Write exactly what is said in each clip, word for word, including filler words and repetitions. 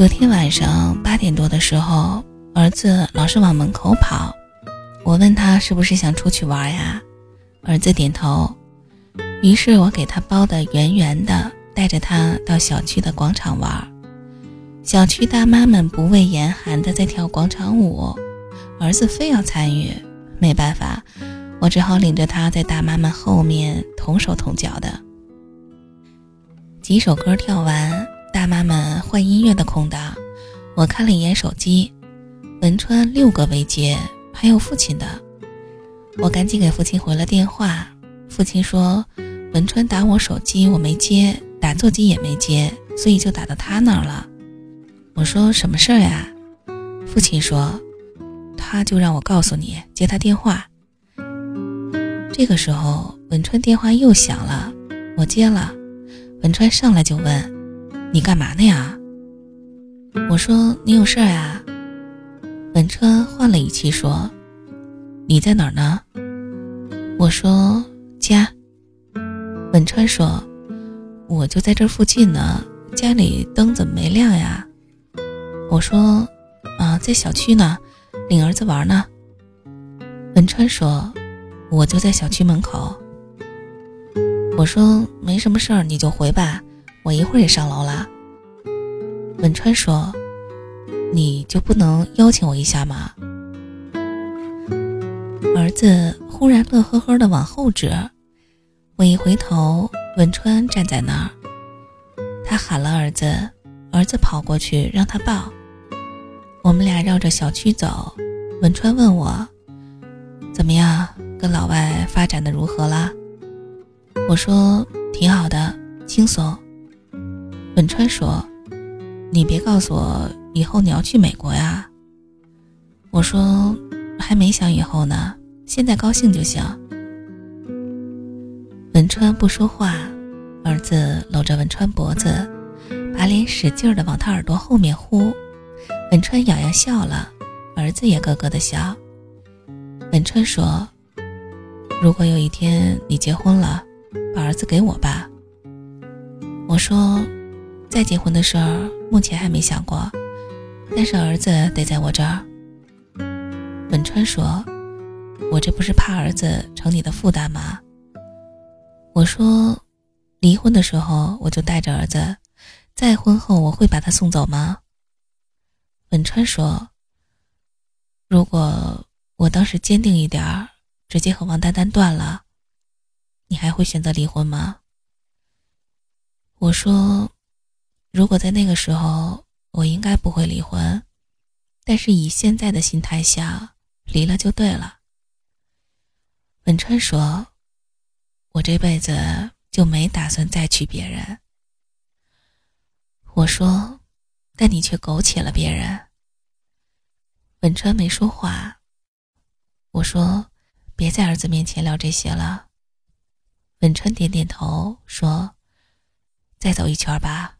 昨天晚上八点多的时候，儿子老是往门口跑，我问他是不是想出去玩呀？儿子点头，于是我给他包得圆圆的，带着他到小区的广场玩。小区大妈们不畏严寒的在跳广场舞，儿子非要参与，没办法，我只好领着他在大妈们后面同手同脚的。几首歌跳完，大妈们换音乐的空档，我看了一眼手机，文川六个未接，还有父亲的。我赶紧给父亲回了电话，父亲说文川打我手机我没接，打座机也没接，所以就打到他那儿了。我说什么事儿呀？父亲说他就让我告诉你，接他电话。这个时候文川电话又响了，我接了。文川上来就问你干嘛呢呀？我说你有事儿呀？文川换了语气说你在哪儿呢？我说家。文川说我就在这附近呢，家里灯怎么没亮呀？我说啊，在小区呢，领儿子玩呢。文川说我就在小区门口。我说没什么事儿，你就回吧，我一会儿也上楼了。文川说你就不能邀请我一下吗？儿子忽然乐呵呵地往后指，我一回头，文川站在那儿。他喊了儿子，儿子跑过去让他抱。我们俩绕着小区走，文川问我怎么样，跟老外发展的如何啦？我说挺好的，轻松。文川说你别告诉我以后你要去美国呀？我说还没想以后呢，现在高兴就行。文川不说话，儿子搂着文川脖子，把脸使劲地往他耳朵后面呼。文川痒痒笑了，儿子也咯咯地笑。文川说如果有一天你结婚了，把儿子给我吧。我说再结婚的事儿目前还没想过，但是儿子得在我这儿。文川说我这不是怕儿子成你的负担吗？我说离婚的时候我就带着儿子，再婚后我会把他送走吗？文川说如果我当时坚定一点儿，直接和王丹丹断了，你还会选择离婚吗？我说如果在那个时候我应该不会离婚，但是以现在的心态下，离了就对了。文川说我这辈子就没打算再娶别人。我说但你却苟且了别人。文川没说话。我说别在儿子面前聊这些了。文川点点头说再走一圈吧。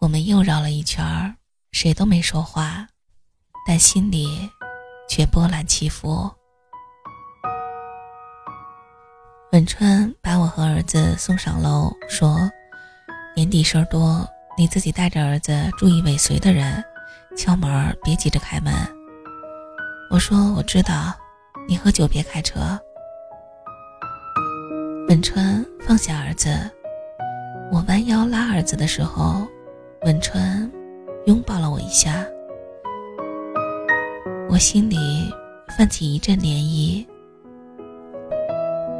我们又绕了一圈，谁都没说话，但心里却波澜起伏。文川把我和儿子送上楼，说年底事儿多，你自己带着儿子注意尾随的人，敲门别急着开门。我说我知道，你喝酒别开车。文川放下儿子，我弯腰拉儿子的时候，文川拥抱了我一下，我心里泛起一阵涟漪。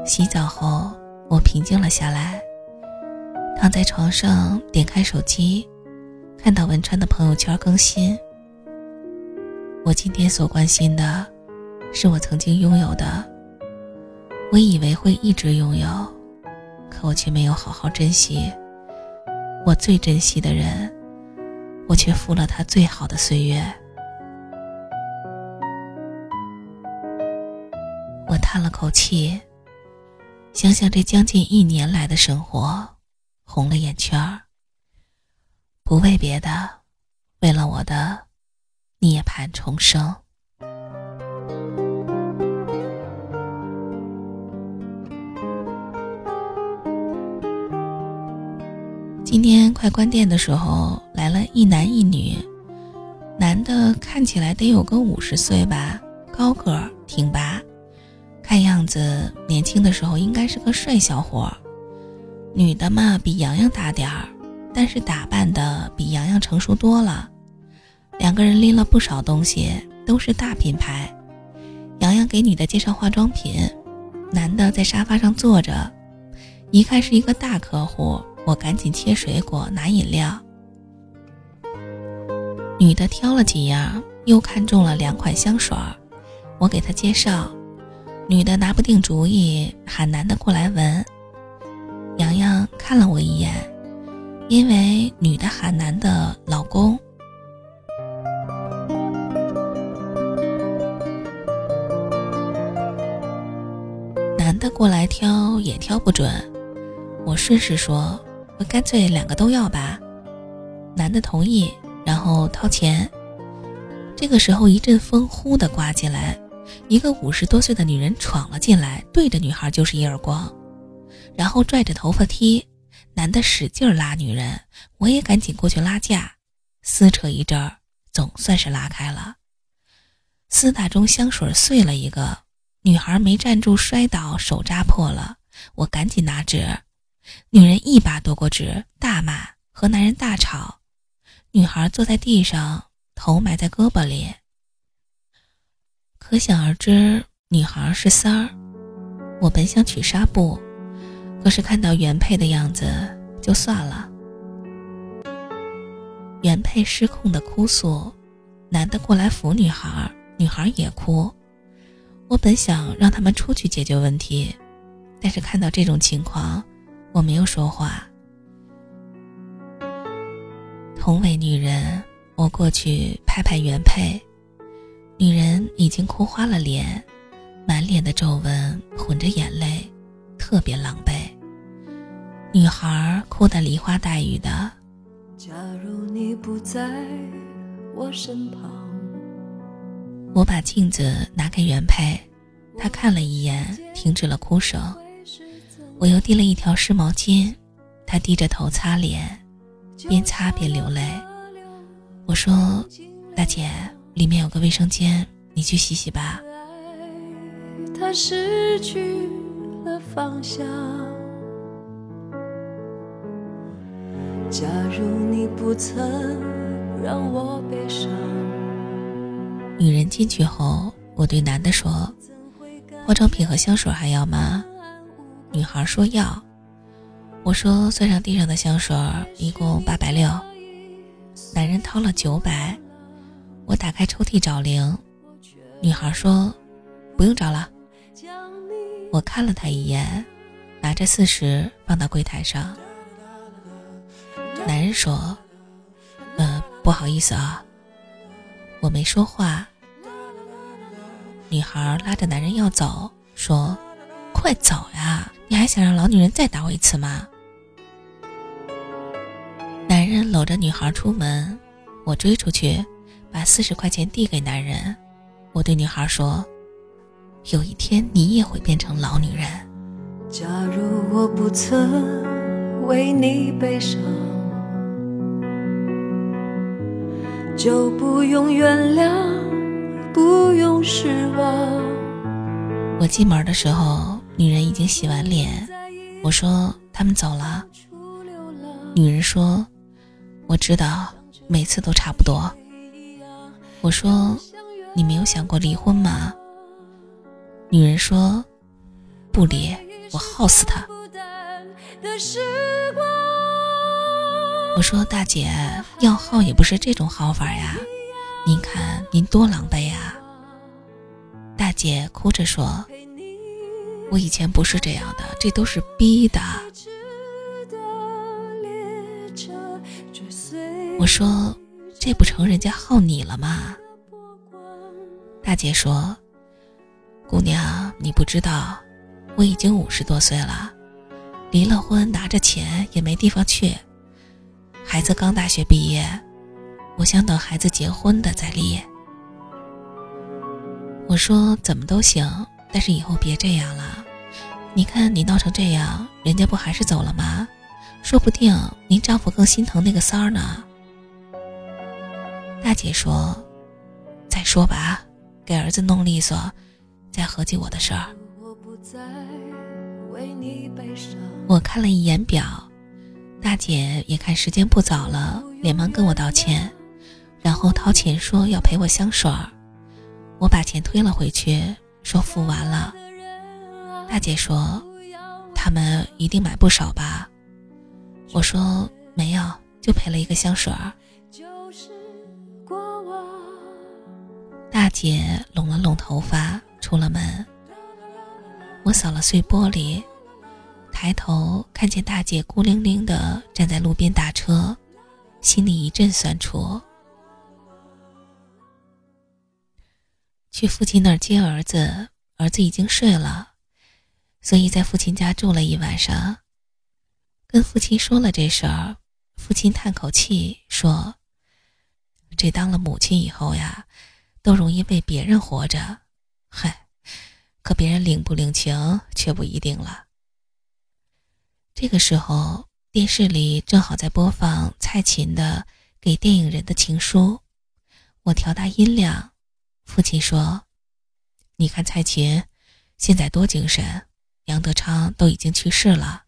洗澡后我平静了下来，躺在床上点开手机，看到文川的朋友圈更新。我今天所关心的是我曾经拥有的，我以为会一直拥有，可我却没有好好珍惜。我最珍惜的人，我却负了他最好的岁月。我叹了口气，想想这将近一年来的生活，红了眼圈儿。不为别的，为了我的涅槃重生。今天快关店的时候来了一男一女，男的看起来得有个五十岁吧，高个儿挺拔，看样子年轻的时候应该是个帅小伙。女的嘛比洋洋大点儿，但是打扮的比洋洋成熟多了。两个人拎了不少东西，都是大品牌。洋洋给女的介绍化妆品，男的在沙发上坐着，一看是一个大客户，我赶紧切水果拿饮料。女的挑了几样，又看中了两款香水，我给她介绍。女的拿不定主意，喊男的过来闻。洋洋看了我一眼，因为女的喊男的老公。男的过来挑也挑不准，我顺势说，我干脆两个都要吧。男的同意，然后掏钱。这个时候一阵风呼地刮进来，一个五十多岁的女人闯了进来，对着女孩就是一耳光，然后拽着头发踢。男的使劲拉女人，我也赶紧过去拉架，撕扯一阵儿，总算是拉开了。厮打中香水碎了一个，女孩没站住摔倒，手扎破了，我赶紧拿纸。女人一把夺过纸，大骂，和男人大吵。女孩坐在地上，头埋在胳膊里，可想而知女孩是三儿。我本想取纱布，可是看到原配的样子就算了。原配失控的哭诉，男的过来扶女孩，女孩也哭。我本想让他们出去解决问题，但是看到这种情况，我没有说话。同为女人，我过去拍拍原配，女人已经哭花了脸，满脸的皱纹混着眼泪，特别狼狈。女孩哭得梨花带雨的。假如你不在我身旁。我把镜子拿给原配，她看了一眼，停止了哭声。我又递了一条湿毛巾，她低着头擦脸，边擦边流泪。我说，大姐，里面有个卫生间，你去洗洗吧。她失去了方向。假如你不曾让我悲伤。女人进去后，我对男的说，化妆品和香水还要吗？女孩说要。我说，算上地上的香水一共八百六。男人掏了九百。我打开抽屉找零。女孩说，不用找了。我看了她一眼，拿着四十放到柜台上。男人说，呃不好意思啊。我没说话。女孩拉着男人要走，说，快走呀，你还想让老女人再打我一次吗？男人搂着女孩出门，我追出去，把四十块钱递给男人。我对女孩说，有一天你也会变成老女人。假如我不曾为你悲伤，就不用原谅，不用失望。我进门的时候，女人已经洗完脸。我说，他们走了。女人说，我知道，每次都差不多。我说，你没有想过离婚吗？女人说，不离，我耗死他。我说，大姐，要耗也不是这种耗法呀，您看您多狼狈呀。大姐哭着说，我以前不是这样的，这都是逼的。我说，这不成人家耗你了吗？大姐说，姑娘，你不知道，我已经五十多岁了，离了婚拿着钱也没地方去，孩子刚大学毕业，我想等孩子结婚的再离。我说，怎么都行，但是以后别这样了，你看你闹成这样，人家不还是走了吗？说不定您丈夫更心疼那个三儿呢。大姐说，再说吧，给儿子弄利索，再合计我的事儿。我看了一眼表，大姐也看时间不早了，连忙跟我道歉，然后掏钱说要陪我香水儿。我把钱推了回去，说付完了。大姐说，他们一定买不少吧？我说没有，就陪了一个香水儿。大姐拢了拢头发，出了门。我扫了碎玻璃，抬头看见大姐孤零零地站在路边打车，心里一阵酸楚。去父亲那儿接儿子，儿子已经睡了，所以在父亲家住了一晚上。跟父亲说了这事儿，父亲叹口气说，这当了母亲以后呀，都容易为别人活着，嗨，可别人领不领情却不一定了。这个时候，电视里正好在播放蔡琴的《给电影人的情书》，我调大音量，父亲说，你看蔡琴现在多精神，杨德昌都已经去世了。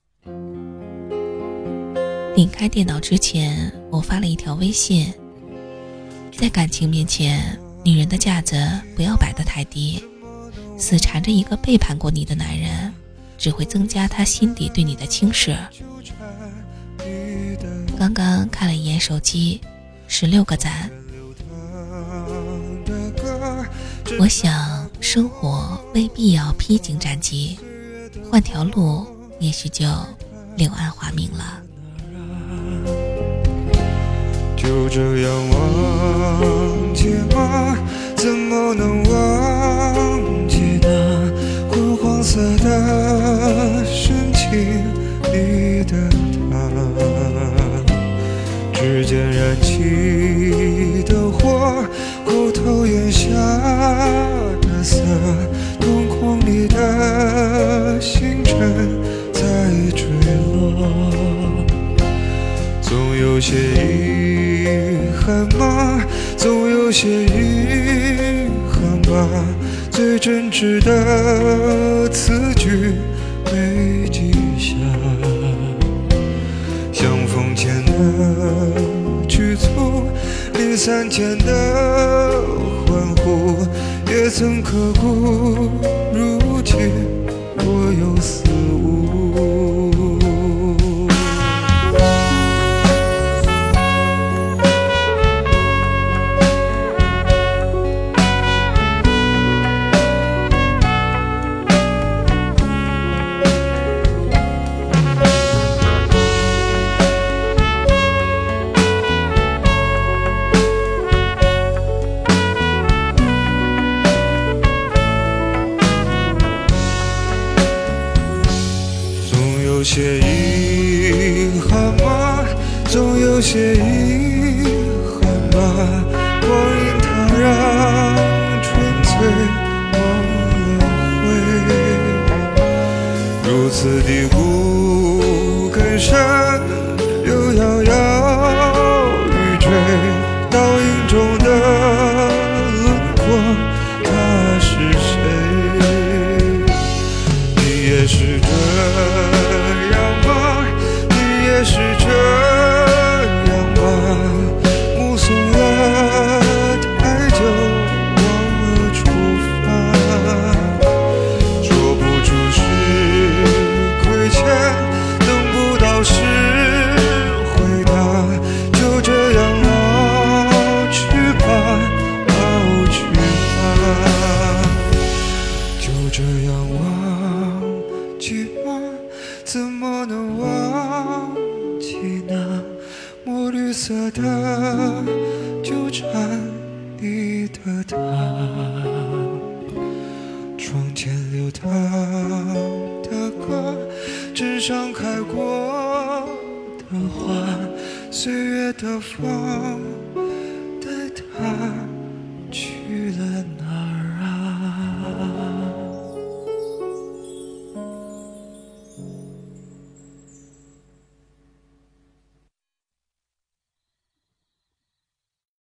拧开电脑之前，我发了一条微信，在感情面前，女人的架子不要摆得太低，死缠着一个背叛过你的男人，只会增加他心底对你的轻视。刚刚看了一眼手机，十六个赞。我想，生活未必要披荆斩棘，换条路，也许就柳暗花明了。就这样忘记吗？怎么能忘记那昏黄色的深情里的他，指尖燃起的火，骨头眼下的色，瞳孔里的星辰在坠落，总有些遗憾吧，总有些遗憾吧，最真挚的词句没记下，相逢前的局促，离散前的欢呼，也曾刻骨，如今若有似无。总有些遗憾吧，总有些遗憾吧，光阴它让纯粹忘了回，如此的不甘心，又遥遥欲坠，倒影中的轮廓，他是谁？你也是这。窗前流淌的歌，纸上开过的花，岁月的风带它